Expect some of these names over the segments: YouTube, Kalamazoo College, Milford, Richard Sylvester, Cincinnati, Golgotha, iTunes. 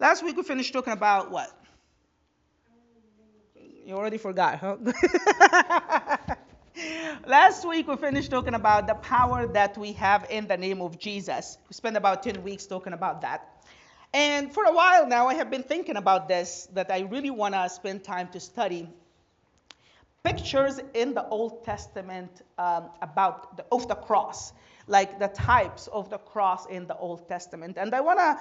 Last week we finished talking about what? You already forgot, huh? Last week we finished talking about the power that we have in the name of Jesus. We spent about 10 weeks talking about that. And for a while now I have been thinking about this, that I really want to spend time to study pictures in the Old Testament of the cross, like the types of the cross in the Old Testament. And I want to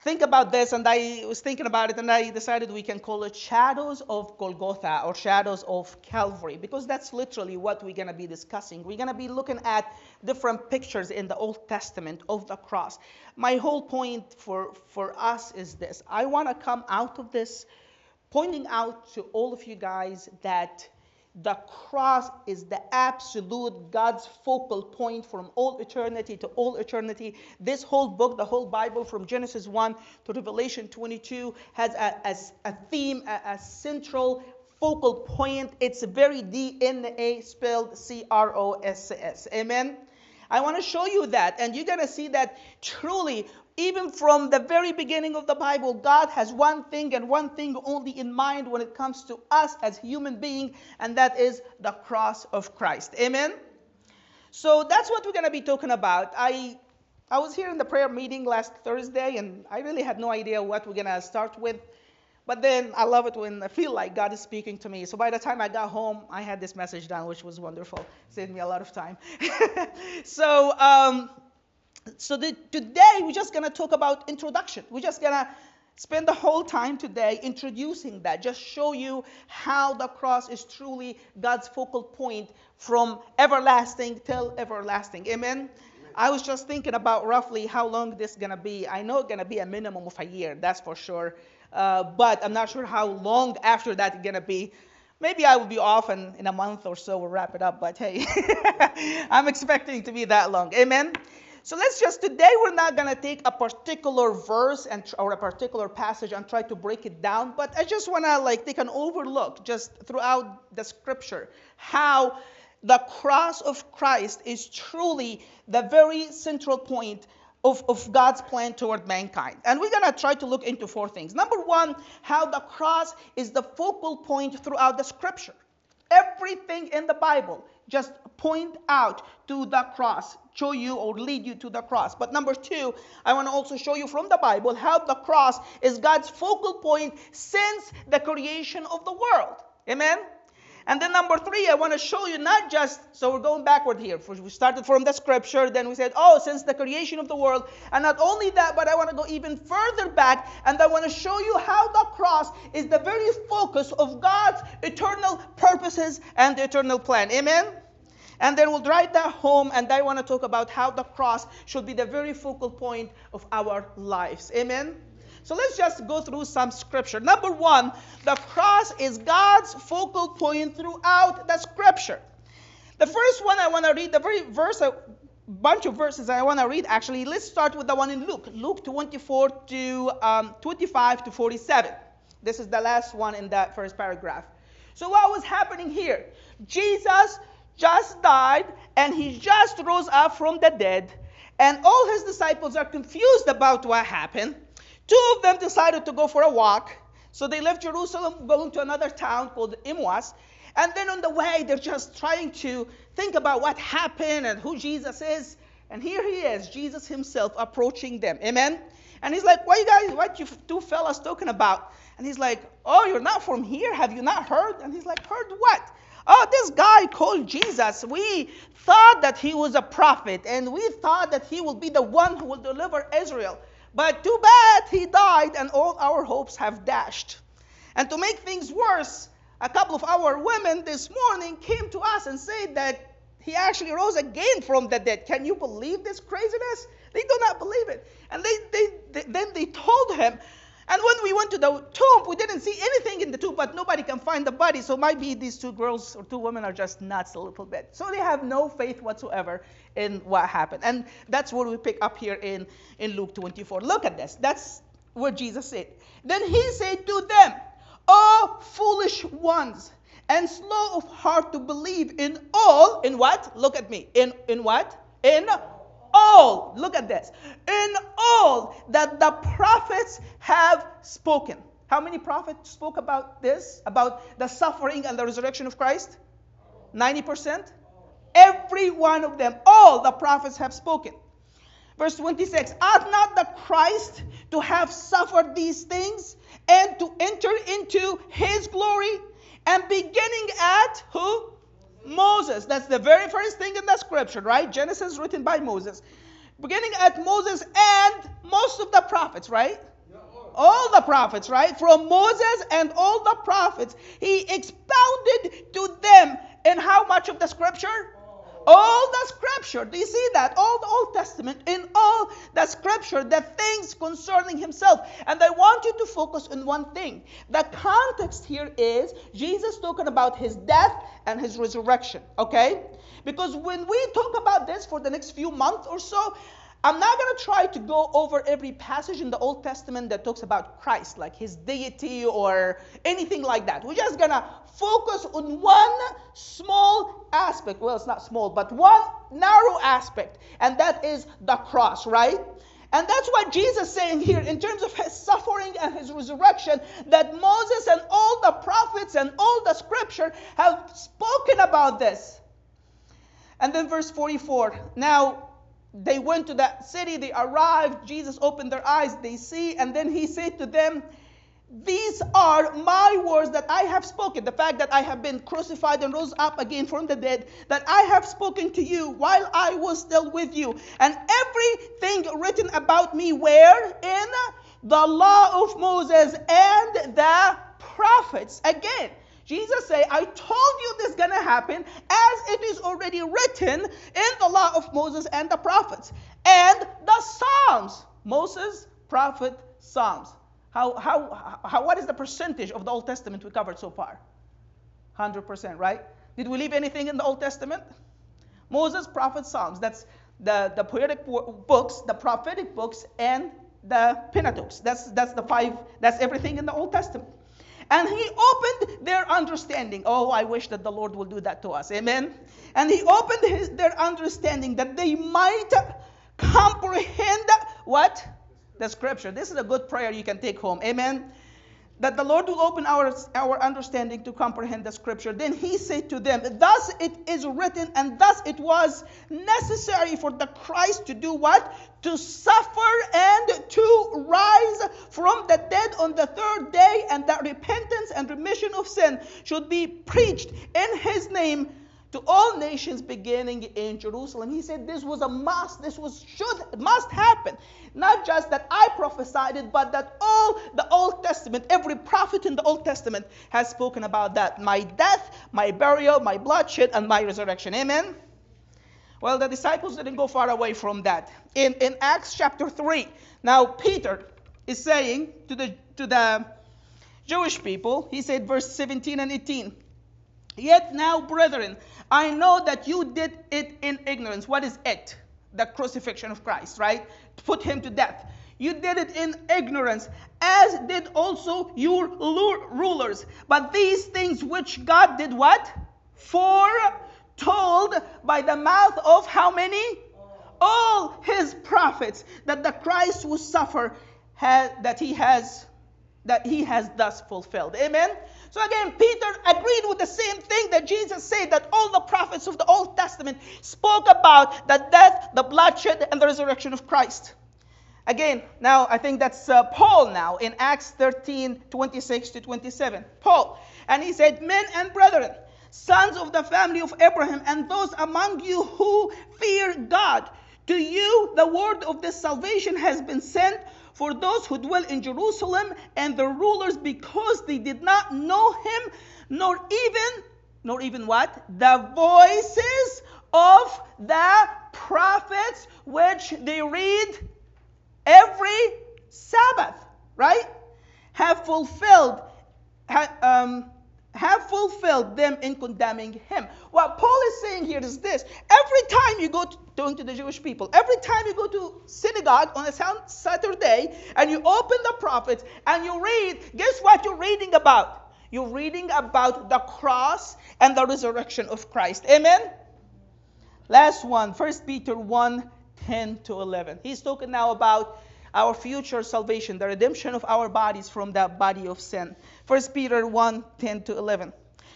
think about this, and I was thinking about it, and I decided we can call it Shadows of Golgotha or Shadows of Calvary, because that's literally what we're going to be discussing. We're going to be looking at different pictures in the Old Testament of the cross. My whole point for us is this. I want to come out of this pointing out to all of you guys that the cross is the absolute God's focal point from all eternity to all eternity. This whole book, the whole Bible from Genesis 1 to Revelation 22 has a theme, a central focal point. It's very DNA spelled C-R-O-S-S. Amen? I want to show you that, and you're going to see that truly, even from the very beginning of the Bible, God has one thing and one thing only in mind when it comes to us as human beings, and that is the cross of Christ. Amen? So that's what we're going to be talking about. I was here in the prayer meeting last Thursday, and I really had no idea what we're going to start with. But then I love it when I feel like God is speaking to me. So by the time I got home, I had this message down, which was wonderful. Saved me a lot of time. Today we're just going to talk about introduction. We're just going to spend the whole time today introducing that. Just show you how the cross is truly God's focal point from everlasting till everlasting. Amen? I was just thinking about roughly how long this is going to be. I know it's going to be a minimum of a year, that's for sure. But I'm not sure how long after that it's going to be. Maybe I will be off, and in a month or so we'll wrap it up. But hey, I'm expecting to be that long. Amen? So let's just, today we're not going to take a particular verse or a particular passage and try to break it down. But I just want to take an overlook just throughout the scripture, how the cross of Christ is truly the very central point of God's plan toward mankind. And we're going to try to look into four things. Number one, how the cross is the focal point throughout the scripture. Everything in the Bible just point out to the cross, show you or lead you to the cross. But number two, I want to also show you from the Bible how the cross is God's focal point since the creation of the world. Amen? And then number three, I want to show you not just, so we're going backward here. We started from the scripture, then we said, oh, since the creation of the world. And not only that, but I want to go even further back, and I want to show you how the cross is the very focus of God's eternal purposes and eternal plan. Amen? And then we'll drive that home, and I want to talk about how the cross should be the very focal point of our lives. Amen? So let's just go through some scripture. Number one, the cross is God's focal point throughout the scripture. The first one I want to read, the very verse, a bunch of verses I want to read actually. Let's start with the one in Luke. Luke 24 to 25 to 47. This is the last one in that first paragraph. So what was happening here? Jesus just died, and he just rose up from the dead. And all his disciples are confused about what happened. Two of them decided to go for a walk. So they left Jerusalem, going to another town called Emmaus. And then on the way, they're just trying to think about what happened and who Jesus is. And here he is, Jesus himself approaching them. Amen? And he's like, what you two fellas talking about? And he's like, oh, you're not from here? Have you not heard? And he's like, heard what? Oh, this guy called Jesus, we thought that he was a prophet. And we thought that he will be the one who will deliver Israel. But too bad he died, and all our hopes have dashed. And to make things worse, a couple of our women this morning came to us and said that he actually rose again from the dead. Can you believe this craziness? They do not believe it. And then they told him. And when we went to the tomb, we didn't see anything in the tomb, but nobody can find the body. So maybe these two girls or two women are just nuts a little bit. So they have no faith whatsoever in what happened. And that's what we pick up here in Luke 24. Look at this. That's what Jesus said. Then he said to them, "O foolish ones, and slow of heart to believe in all," in what? Look at me. In what? In all, look at this, in all that the prophets have spoken. How many prophets spoke about this, about the suffering and the resurrection of Christ? 90%? Every one of them, all the prophets have spoken. Verse 26, ought not the Christ to have suffered these things and to enter into his glory? And beginning at who? Moses. That's the very first thing in the scripture, right? Genesis written by Moses. Beginning at Moses and most of the prophets, right? All the prophets, right? From Moses and all the prophets, he expounded to them in how much of the scripture? All the scripture. Do you see that? All the Old Testament, in all the scripture, the things concerning himself. And I want you to focus on one thing. The context here is Jesus talking about his death and his resurrection, okay? Because when we talk about this for the next few months or so, I'm not going to try to go over every passage in the Old Testament that talks about Christ, like his deity or anything like that. We're just going to focus on one small aspect. Well, it's not small, but one narrow aspect, and that is the cross, right? And that's what Jesus is saying here in terms of his suffering and his resurrection, that Moses and all the prophets and all the scripture have spoken about this. And then verse 44, now, they went to that city, they arrived, Jesus opened their eyes, they see, and then he said to them, these are my words that I have spoken, the fact that I have been crucified and rose up again from the dead, that I have spoken to you while I was still with you. And everything written about me were in the law of Moses and the prophets. Again, Jesus said, I told you this is going to happen as it is already written in the law of Moses and the prophets. And the Psalms, Moses, prophet, Psalms. What is the percentage of the Old Testament we covered so far? 100%, right? Did we leave anything in the Old Testament? Moses, prophet, Psalms. That's the poetic books, the prophetic books, and the Pentateuch. That's the five, that's everything in the Old Testament. And he opened their understanding. Oh, I wish that the Lord will do that to us. Amen. And he opened their understanding that they might comprehend what? The scripture. This is a good prayer you can take home. Amen. That the Lord will open our understanding to comprehend the scripture. Then he said to them, thus it is written, and thus it was necessary for the Christ to do what? To suffer and to rise from the dead on the third day, and that repentance and remission of sin should be preached in his name to all nations, beginning in Jerusalem. He said this was a must. This was must happen. Not just that I prophesied it, but that all the Old Testament, every prophet in the Old Testament has spoken about that. My death, my burial, my bloodshed, and my resurrection. Amen? Well, the disciples didn't go far away from that. In Acts chapter 3, now Peter is saying to the Jewish people, he said, verse 17 and 18, yet now, brethren, I know that you did it in ignorance. What is it? The crucifixion of Christ, right? To put him to death. You did it in ignorance, as did also your rulers. But these things which God did what? Foretold by the mouth of how many? All his prophets, that the Christ would suffer, that he has thus fulfilled. Amen? So again, Peter agreed with the same thing that Jesus said, that all the prophets of the Old Testament spoke about the death, the bloodshed, and the resurrection of Christ. Again, now I think that's Paul now in Acts 13, 26 to 27. Paul, and he said, men and brethren, sons of the family of Abraham, and those among you who fear God, to you the word of this salvation has been sent, for those who dwell in Jerusalem and the rulers, because they did not know him, nor even what? The voices of the prophets, which they read every Sabbath, right? Have fulfilled them in condemning him. What Paul is saying here is this. Every time you go to the Jewish people, every time you go to synagogue on a Saturday and you open the prophets and you read, guess what you're reading about? You're reading about the cross and the resurrection of Christ. Amen? Last one, 1 Peter 1, 10 to 11. He's talking now about our future salvation, the redemption of our bodies from that body of sin. 1 Peter 1, 10 to 11.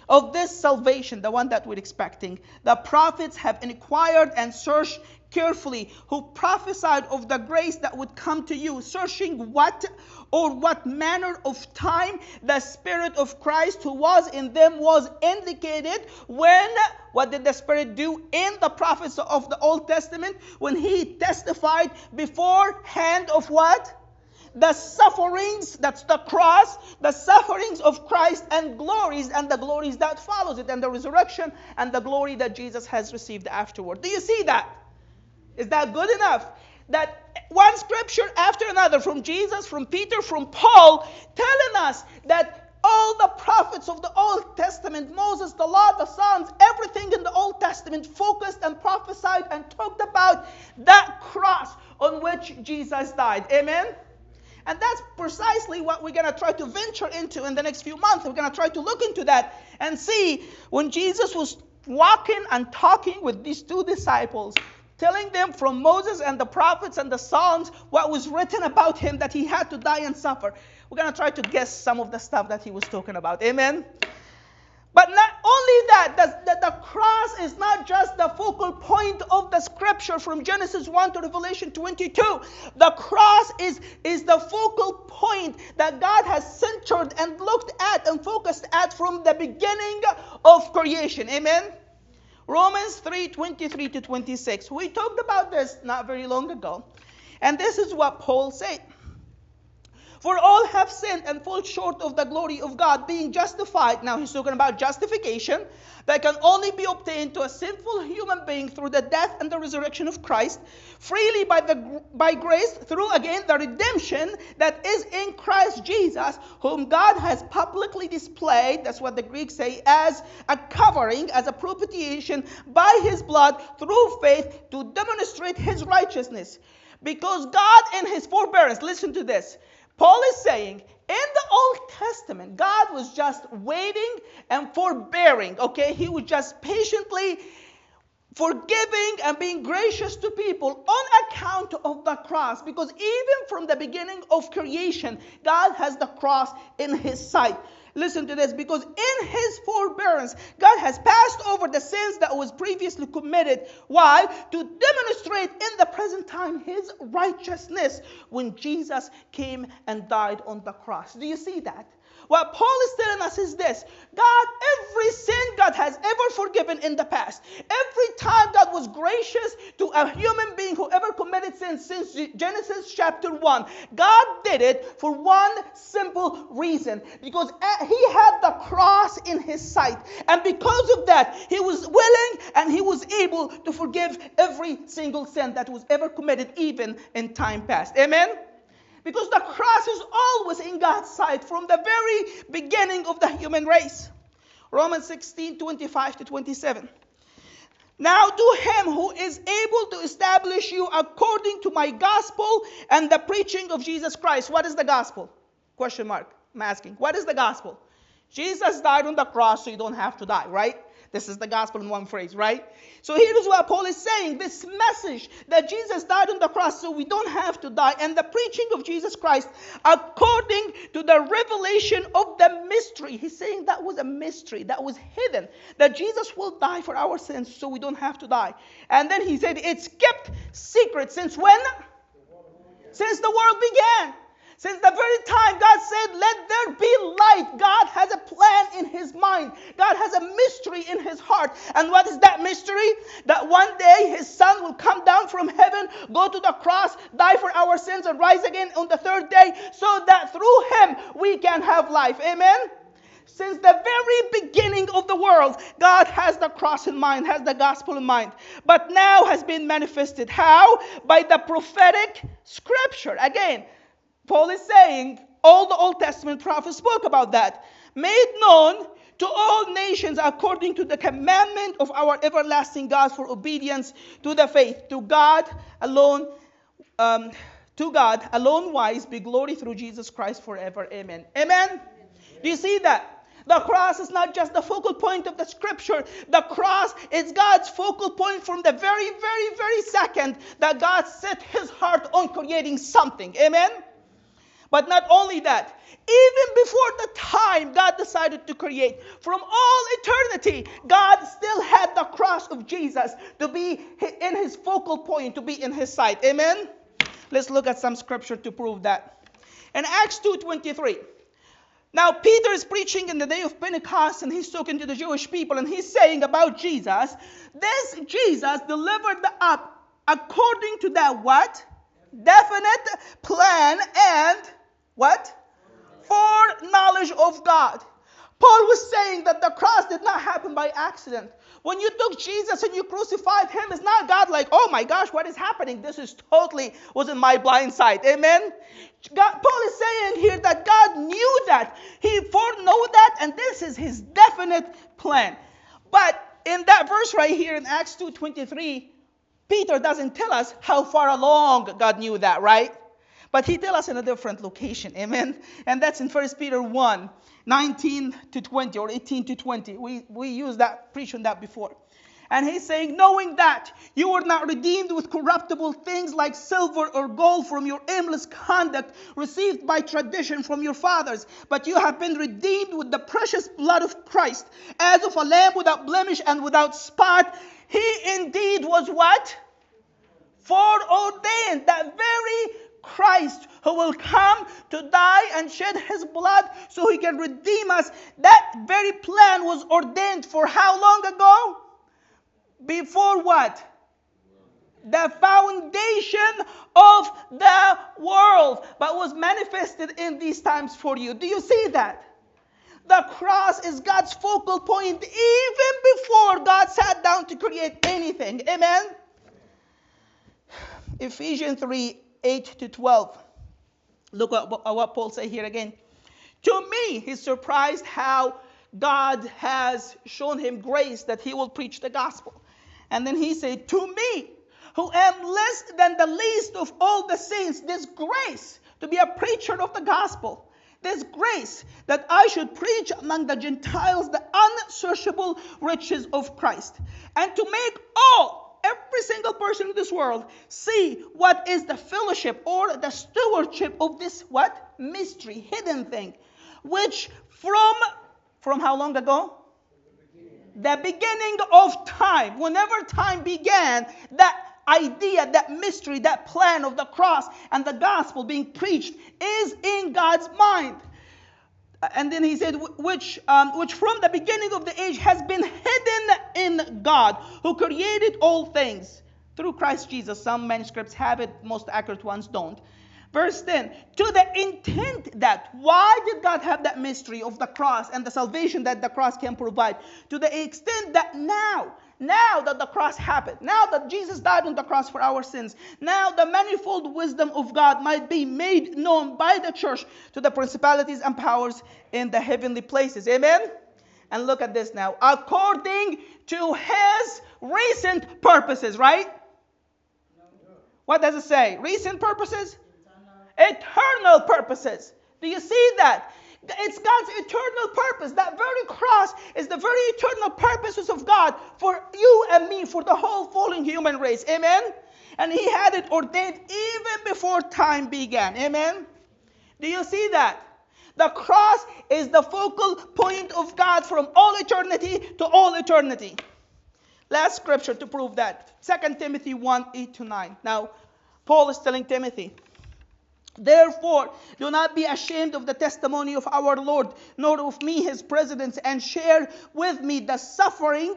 Of this salvation, the one that we're expecting, the prophets have inquired and searched carefully, who prophesied of the grace that would come to you, searching what manner of time the Spirit of Christ who was in them was indicated when, what did the Spirit do in the prophets of the Old Testament? When he testified beforehand of what? The sufferings, that's the cross, the sufferings of Christ and the glories that follows it, and the resurrection and the glory that Jesus has received afterward. Do you see that? Is that good enough? That one scripture after another from Jesus, from Peter, from Paul, telling us that all the prophets of the Old Testament, Moses, the law, the Psalms, everything in the Old Testament focused and prophesied and talked about that cross on which Jesus died. Amen? And that's precisely what we're going to try to venture into in the next few months. We're going to try to look into that and see when Jesus was walking and talking with these two disciples, telling them from Moses and the prophets and the Psalms what was written about him, that he had to die and suffer. We're going to try to guess some of the stuff that he was talking about. Amen? But not only that, the cross is not just the focal point of the scripture from Genesis 1 to Revelation 22. The cross is the focal point that God has centered and looked at and focused at from the beginning of creation. Amen? Romans 3, 23 to 26. We talked about this not very long ago. And this is what Paul said. For all have sinned and fall short of the glory of God, being justified. Now he's talking about justification that can only be obtained to a sinful human being through the death and the resurrection of Christ, freely by grace through, again, the redemption that is in Christ Jesus, whom God has publicly displayed, that's what the Greeks say, as a covering, as a propitiation by his blood through faith to demonstrate his righteousness. Because God in his forbearance, listen to this, Paul is saying, in the Old Testament, God was just waiting and forbearing, okay? He was just patiently forgiving and being gracious to people on account of the cross. Because even from the beginning of creation, God has the cross in his sight. Listen to this, because in his forbearance, God has passed over the sins that was previously committed. Why? To demonstrate in the present time his righteousness when Jesus came and died on the cross. Do you see that? What Paul is telling us is this. God, every sin God has ever forgiven in the past, every time God was gracious to a human being who ever committed sin since Genesis chapter 1, God did it for one simple reason. Because he had the cross in his sight. And because of that, he was willing and he was able to forgive every single sin that was ever committed, even in time past. Amen? Because the cross is always in God's sight from the very beginning of the human race. Romans 16, 25 to 27. Now to him who is able to establish you according to my gospel and the preaching of Jesus Christ. What is the gospel? Question mark. I'm asking. What is the gospel? Jesus died on the cross so you don't have to die, right? This is the gospel in one phrase, right? So here is what Paul is saying. This message that Jesus died on the cross so we don't have to die. And the preaching of Jesus Christ according to the revelation of the mystery. He's saying that was a mystery that was hidden. That Jesus will die for our sins so we don't have to die. And then he said it's kept secret since when? Since the world began. Since the very time God said, let there be light, God has a plan in his mind. God has a mystery in his heart. And what is that mystery? That one day his son will come down from heaven, go to the cross, die for our sins, and rise again on the third day, so that through him we can have life. Amen? Since the very beginning of the world, God has the cross in mind, has the gospel in mind. But now has been manifested. How? By the prophetic scripture. Again, Paul is saying, all the Old Testament prophets spoke about that. Made known to all nations according to the commandment of our everlasting God for obedience to the faith. To God alone wise be glory through Jesus Christ forever. Amen. Amen? Amen. Do you see that? The cross is not just the focal point of the scripture. The cross is God's focal point from the very second that God set his heart on creating something. Amen? But not only that, even before the time God decided to create, from all eternity, God still had the cross of Jesus to be in his focal point, to be in his sight. Amen? Let's look at some scripture to prove that. In Acts 2:23, now Peter is preaching in the day of Pentecost, and he's talking to the Jewish people, and he's saying about Jesus, this Jesus delivered up according to that what? Definite plan and what? Foreknowledge of God. Paul was saying that the cross did not happen by accident. When you took Jesus and you crucified him, it's not God like, oh my gosh, what is happening? This is totally wasn't my blind side. Amen? Paul is saying here that God knew that. He foreknow that, and this is his definite plan. But in that verse right here in Acts 2:23, Peter doesn't tell us how far along God knew that, right? But he tells us in a different location, amen? And that's in 1 Peter 1, 19 to 20 or 18 to 20. We used that, preached on that before. And he's saying, knowing that you were not redeemed with corruptible things like silver or gold from your aimless conduct received by tradition from your fathers, but you have been redeemed with the precious blood of Christ, as of a lamb without blemish and without spot. He indeed was what? Foreordained, that very Christ who will come to die and shed his blood so he can redeem us. That very plan was ordained for how long ago? Before what? The foundation of the world, but was manifested in these times for you. Do you see that? The cross is God's focal point even before God sat down to create anything. Amen? Ephesians 3:8 to 12. Look at what Paul says here again. To me, he's surprised how God has shown him grace that he will preach the gospel. And then he said, to me, who am less than the least of all the saints, this grace to be a preacher of the gospel, this grace that I should preach among the Gentiles the unsearchable riches of Christ, and to make every single person in this world see what is the fellowship or the stewardship of this what? Mystery, hidden thing, which from how long ago? The beginning of time. Whenever time began, that idea, that mystery, that plan of the cross and the gospel being preached is in God's mind. And then he said, which from the beginning of the age has been hidden in God, who created all things through Christ Jesus. Some manuscripts have it, most accurate ones don't. Verse 10, to the intent that, why did God have that mystery of the cross and the salvation that the cross can provide? To the extent that now that the cross happened, now that Jesus died on the cross for our sins, now the manifold wisdom of God might be made known by the church to the principalities and powers in the heavenly places. Amen? And look at this now. According to his recent purposes, right? What does it say? Recent purposes? Eternal purposes. Do you see that? It's God's eternal purpose. That very cross is the very eternal purposes of God for you and me, for the whole fallen human race. Amen? And he had it ordained even before time began. Amen? Do you see that? The cross is the focal point of God from all eternity to all eternity. Last scripture to prove that. 2 Timothy 1:8-9. Now, Paul is telling Timothy, therefore, do not be ashamed of the testimony of our Lord, nor of me, his president, and share with me the suffering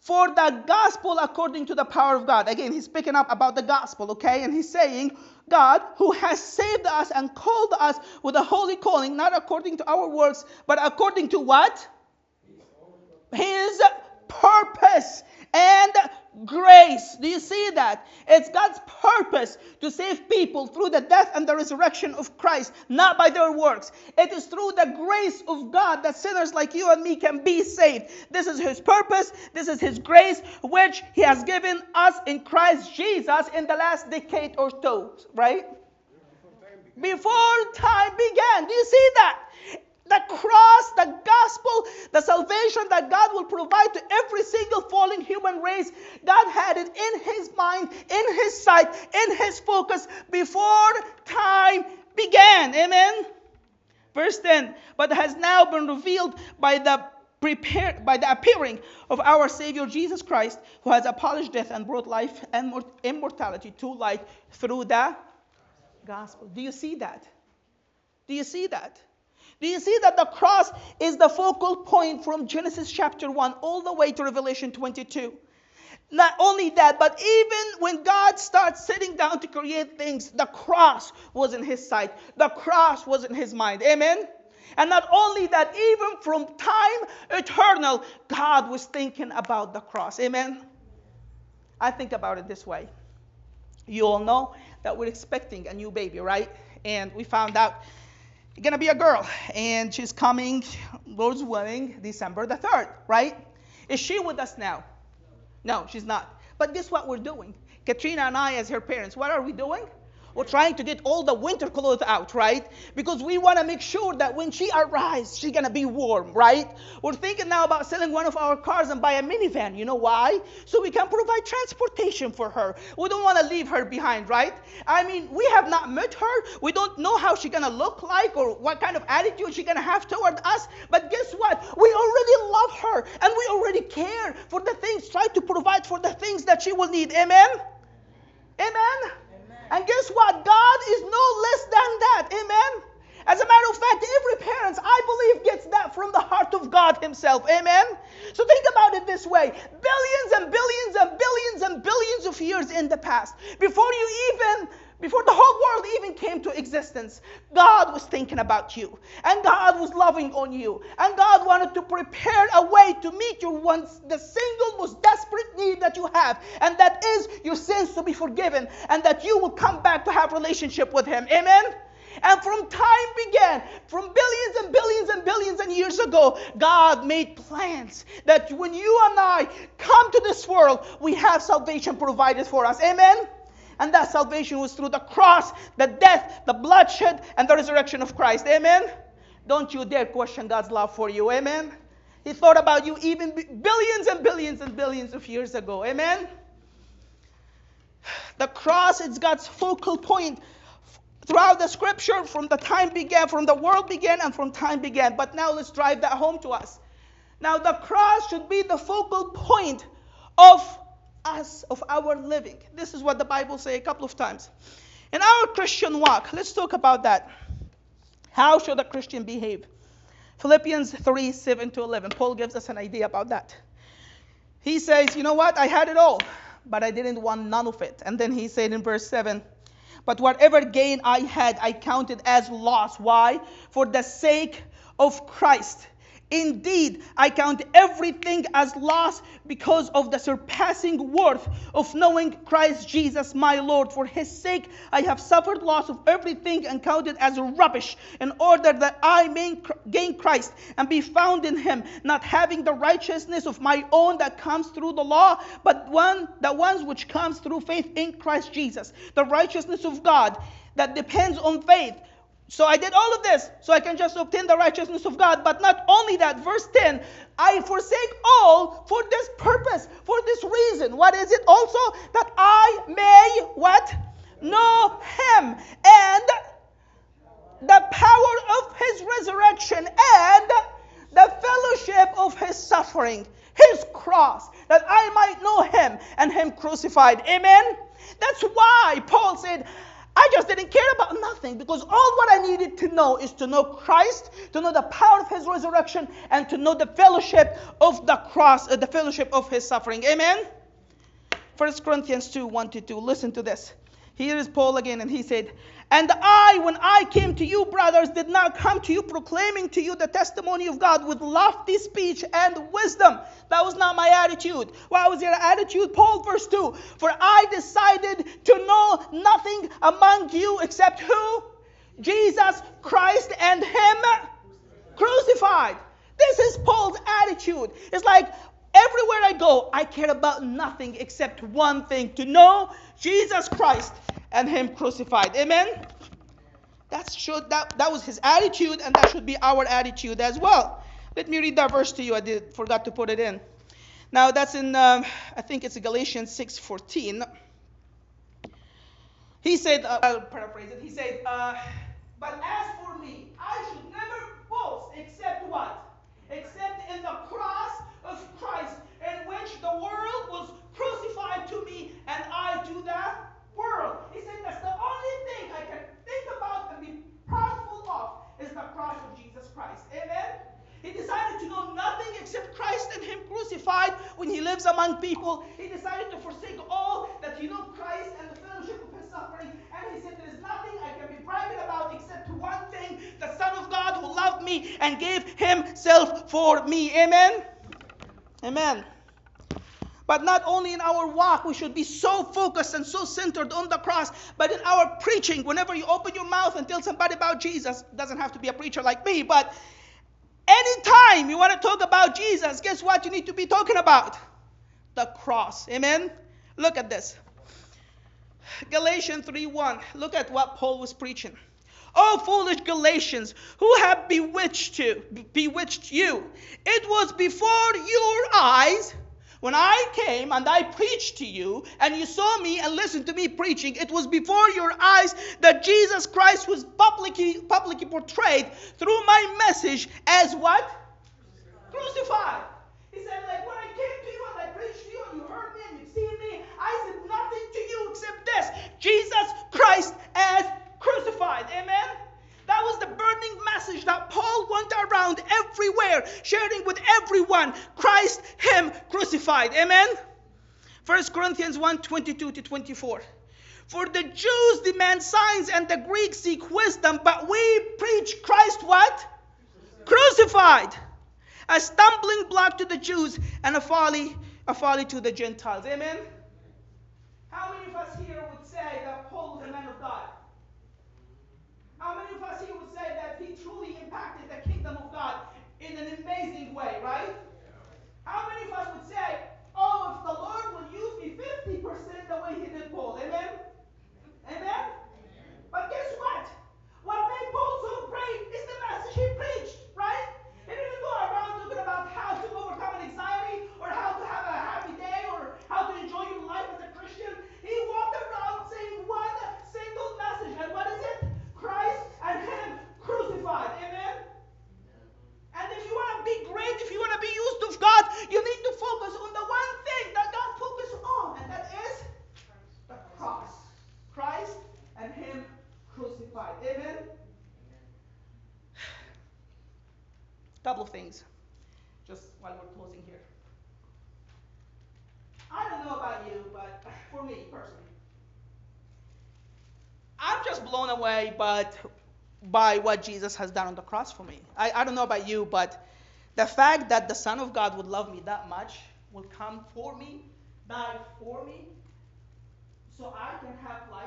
for the gospel according to the power of God. Again, he's picking up about the gospel, okay? And he's saying, God, who has saved us and called us with a holy calling, not according to our works, but according to what? His purpose and grace. Do you see that? It's God's purpose to save people through the death and the resurrection of Christ, not by their works. It is through the grace of God that sinners like you and me can be saved. This is his purpose. This is his grace, which he has given us in Christ Jesus in the last decade or so, right? Before time began. Do you see that? The cross, the gospel, The salvation that God will provide to every single fallen human race, God had it in his mind, in his sight, in his focus before time began. Amen. Verse 10, but has now been revealed by the appearing of our Savior Jesus Christ, who has abolished death and brought life and immortality to light through the gospel. Do you see that? Do you see that? Do you see that the cross is the focal point from Genesis chapter 1 all the way to Revelation 22? Not only that, but even when God starts sitting down to create things, the cross was in his sight. The cross was in his mind. Amen? And not only that, even from time eternal, God was thinking about the cross. Amen? I think about it this way. You all know that we're expecting a new baby, right? And we found out it's going to be a girl. And she's coming, Lord's willing, December the 3rd, right? Is she with us now? No, she's not. But guess what we're doing? Katrina and I, as her parents, what are we doing? We're trying to get all the winter clothes out, right? Because we want to make sure that when she arrives, she's going to be warm, right? We're thinking now about selling one of our cars and buy a minivan. You know why? So we can provide transportation for her. We don't want to leave her behind, right? I mean, we have not met her. We don't know how she's going to look like or what kind of attitude she's going to have toward us. But guess what? We already love her and we already care for the things, try to provide for the things that she will need. Amen? Amen? And guess what? God is no less than that. Amen? As a matter of fact, every parent, I believe, gets that from the heart of God himself. Amen? So think about it this way. Billions and billions and billions and billions of years in the past, before the whole world even came to existence, God was thinking about you, and God was loving on you, and God wanted to prepare a way to meet your once the single most desperate need that you have, and that is your sins to be forgiven, and that you will come back to have relationship with him. Amen? And from time began, from billions and billions and billions and years ago, God made plans that when you and I come to this world, we have salvation provided for us. Amen? And that salvation was through the cross, the death, the bloodshed, and the resurrection of Christ. Amen? Don't you dare question God's love for you. Amen? He thought about you even billions and billions and billions of years ago. Amen? The cross is God's focal point throughout the scripture, from the time began, from the world began, and from time began. But now let's drive that home to us. Now the cross should be the focal point of us, of our living. This is what the Bible says a couple of times. In our Christian walk, let's talk about that. How should a Christian behave? Philippians 3:7-11. Paul gives us an idea about that. He says, you know what? I had it all, but I didn't want none of it. And then he said in verse 7, but whatever gain I had, I counted as loss. Why? For the sake of Christ. Indeed, I count everything as loss because of the surpassing worth of knowing Christ Jesus my Lord. For his sake, I have suffered loss of everything and counted as rubbish, in order that I may gain Christ and be found in him, not having the righteousness of my own that comes through the law, but the ones which comes through faith in Christ Jesus, the righteousness of God that depends on faith. So I did all of this so I can just obtain the righteousness of God. But not only that, verse 10, I forsake all for this purpose, for this reason. What is it also? That I may, what? Know him and the power of his resurrection and the fellowship of his suffering, his cross, that I might know him and him crucified. Amen? That's why Paul said, I just didn't care about nothing, because all what I needed to know is to know Christ, to know the power of his resurrection, and to know the fellowship of the cross, the fellowship of his suffering. Amen? 1 Corinthians 2:1-2. Listen to this. Here is Paul again, and he said, and I, when I came to you, brothers, did not come to you proclaiming to you the testimony of God with lofty speech and wisdom. That was not my attitude. What was your attitude? Paul, verse 2. For I decided to know nothing among you except who? Jesus Christ and him crucified. This is Paul's attitude. It's like, everywhere I go, I care about nothing except one thing, to know Jesus Christ and him crucified. Amen? That was his attitude, and that should be our attitude as well. Let me read that verse to you. I forgot to put it in. Now that's in, I think it's Galatians 6:14. He said, I'll paraphrase it. He said, but as for me, I should never boast except what? Except in the cross of Christ, in which the world was crucified to me, and I to that world. He said that's the only thing I can think about and be proudful of, is the cross of Jesus Christ. Amen? He decided to know nothing except Christ and him crucified when he lives among people. He decided to forsake all that he loved Christ and the fellowship of his suffering. And he said, there is nothing I can be bragging about except one thing, the Son of God who loved me and gave himself for me. Amen? Amen. But not only in our walk, we should be so focused and so centered on the cross, but in our preaching, whenever you open your mouth and tell somebody about Jesus, it doesn't have to be a preacher like me, but anytime you want to talk about Jesus, guess what you need to be talking about? The cross. Amen? Look at this. Galatians 3:1. Look at what Paul was preaching. Oh, foolish Galatians, who have bewitched you. It was before your eyes when I came and I preached to you, and you saw me and listened to me preaching. It was before your eyes that Jesus Christ was publicly portrayed through my message as what? Crucified. He said, like, when I came to you and I preached to you and you heard me and you've seen me, I said nothing to you except this, Jesus Christ as crucified. Amen? That was the burning message that Paul went around everywhere, sharing with everyone, Christ, him crucified. Amen? 1 Corinthians 1:22-24. For the Jews demand signs and the Greeks seek wisdom, but we preach Christ what? Crucified. A stumbling block to the Jews and a folly to the Gentiles. Amen? How many of us here would say that Paul was a man of God? How many of us here would say that he truly impacted the kingdom of God in an amazing way, right? Yeah. How many of us would say, oh, if the Lord will use me 50% the way he did Paul, amen? Amen? Amen? But guess what? What made Paul so great is the message he preached, right? He didn't go around talking about how to overcome an anxiety or how to have a happy day or how to enjoy your life as a Christian. He walked around saying one single message, and what is it? Christ and him crucified. Amen? And if you want to be great, if you want to be used of God, you need to focus on the one thing that God focuses on, and that is the cross. Christ and him crucified. Amen? A couple of things, just while we're closing here. I don't know about you, but for me personally, I'm just blown away by what Jesus has done on the cross for me. I don't know about you, but the fact that the Son of God would love me that much, will come for me, die for me, so I can have life,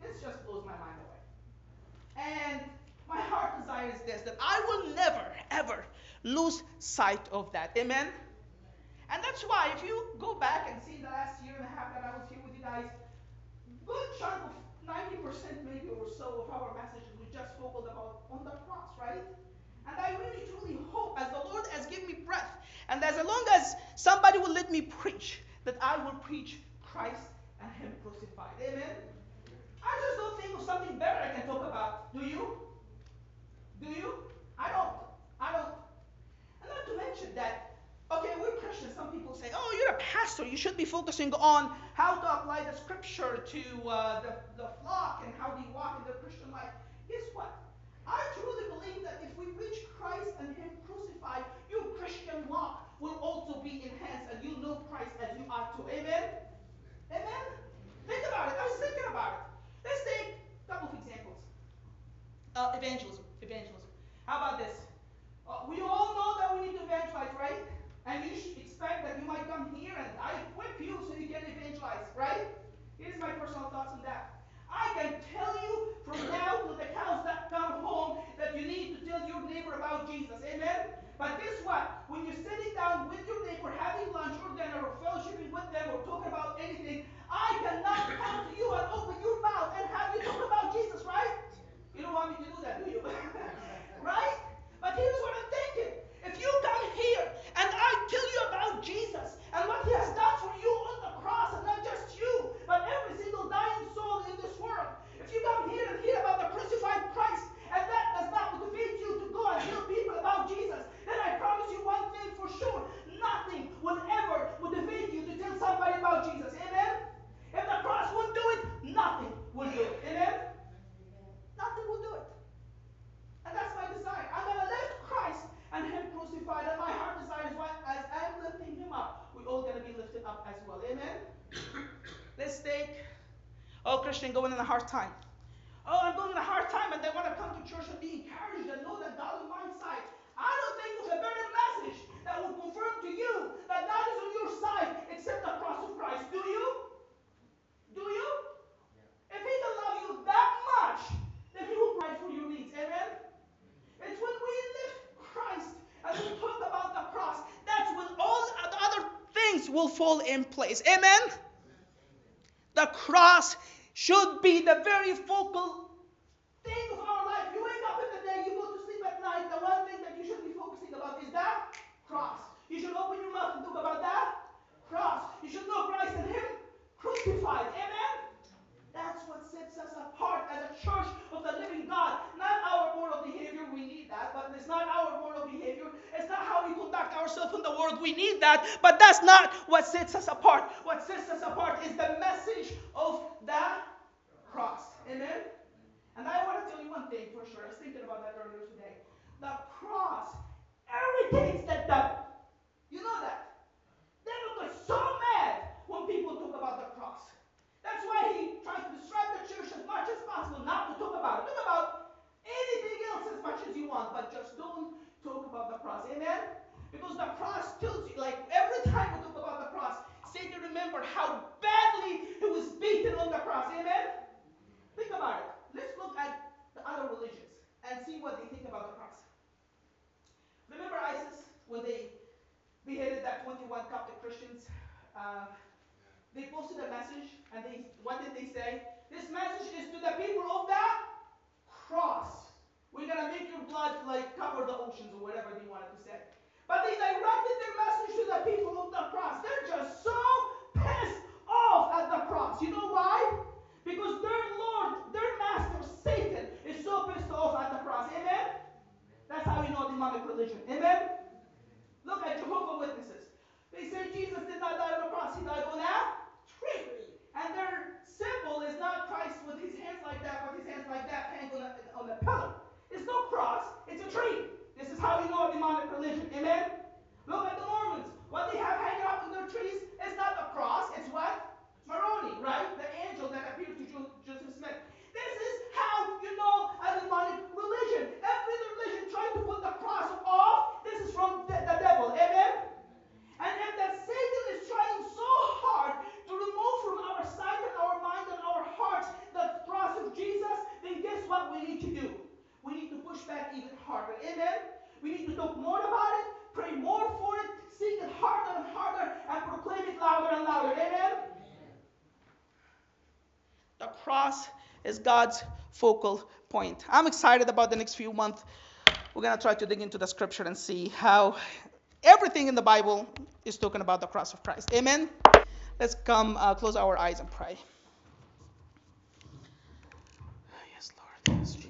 this just blows my mind away. And my heart desire is this, that I will never, ever lose sight of that. Amen? And that's why if you go back and see the last year and a half that I was here with you guys, good chunk of 90% maybe or so of our message we just focused about on the cross, right? And I really truly hope, as the Lord has given me breath, and as long as somebody will let me preach, that I will preach Christ and him crucified. Amen? I just don't think of something better I can talk about. Do you? Do you? I don't. And not to mention that, okay, we're Christians. Some people say, oh, you're a pastor. You should be focusing on how to apply the scripture to the flock and how they walk in their Christian life. Guess what? I truly believe that if we preach Christ and him crucified, your Christian walk will also be enhanced and you'll know Christ as you ought to. Amen? Amen? Think about it. I was thinking about it. Let's take a couple of examples. Evangelism. How about this? We all know that we need to evangelize, right? And you should expect that you might come here and I equip you so you can evangelize, right? Here's my personal thoughts on that. I can tell you from now to the cows that come home that you need to tell your neighbor about Jesus, amen? But guess what? When you're sitting down with your neighbor, having lunch or dinner or fellowshipping with them or talking about anything, I cannot come to you and open your mouth and have you talk about Jesus, right? You don't want me to do that, do you? Right? But here's what I'm thinking. If you discouraged and going in a hard time. Oh, I'm going in a hard time, and they want to come to church and be encouraged and know that God is on my side. I don't think there's a better message that will confirm to you that God is on your side except the cross of Christ. Do you? Do you? Yeah. If He can love you that much, then He will provide for your needs. Amen? It's when we lift Christ and we talk about the cross, that's when all the other things will fall in place. Amen? The cross should be the very focal thing of our life. You wake up in the day, you go to sleep at night. The one thing that you should be focusing about is that cross. You should open your mouth and talk about that cross. You should know Christ and Him crucified. Amen? That's what sets us apart as a church of the living God. Not our moral behavior. We need that, but it's not our moral behavior. It's not how we conduct ourselves in the world. We need that, but that's not what sets us apart. What sets us apart is the message of that cross. Amen? And I want to tell you one thing for sure. I was thinking about that earlier today. The cross irritates the devil. You know that. The devil gets so mad when people talk about the cross. That's why he tries to distract the church as much as possible, not to talk about it. Talk about anything else as much as you want, but just don't talk about the cross. Amen? Because the cross kills you. Like every time we talk about the cross, Satan remembered how badly he was beaten on the cross. Amen? Think about it. Let's look at the other religions and see what they think about the cross. Remember ISIS when they beheaded that 21 Coptic Christians? They posted a message, and what did they say? This message is to the people of the cross. We're going to make your blood like cover the oceans, or whatever they wanted to say. But they directed their message to the people of the cross. They're just so pissed off at the cross. You know why? Because their Lord, their master, Satan, is so pissed off at the cross. Amen? That's how you know demonic religion. Amen? Look at Jehovah's Witnesses. They say Jesus did not die on the cross. He died on that. And their symbol is not Christ with His hands like that, but His hands like that hanging on the pillar. It's no cross, it's a tree. This is how we know demonic religion. Amen? Look at the Mormons. What they have hanging up on their trees is not the cross, it's what? Moroni, right? The angel that appeared to Joseph Smith. This is how you know a demonic religion. Every religion trying to put the cross off, this is from the devil. Amen? And if that Satan is trying so hard to remove from our sight and our mind and our hearts the cross of Jesus, then guess what we need to do? We need to push back even harder. Amen? We need to talk more about it, pray more for it, sing it harder and harder, and proclaim it louder and louder. Amen? The cross is God's focal point. I'm excited about the next few months. We're going to try to dig into the scripture and see how everything in the Bible is talking about the cross of Christ. Amen? Let's come close our eyes and pray. Yes, Lord. Yes,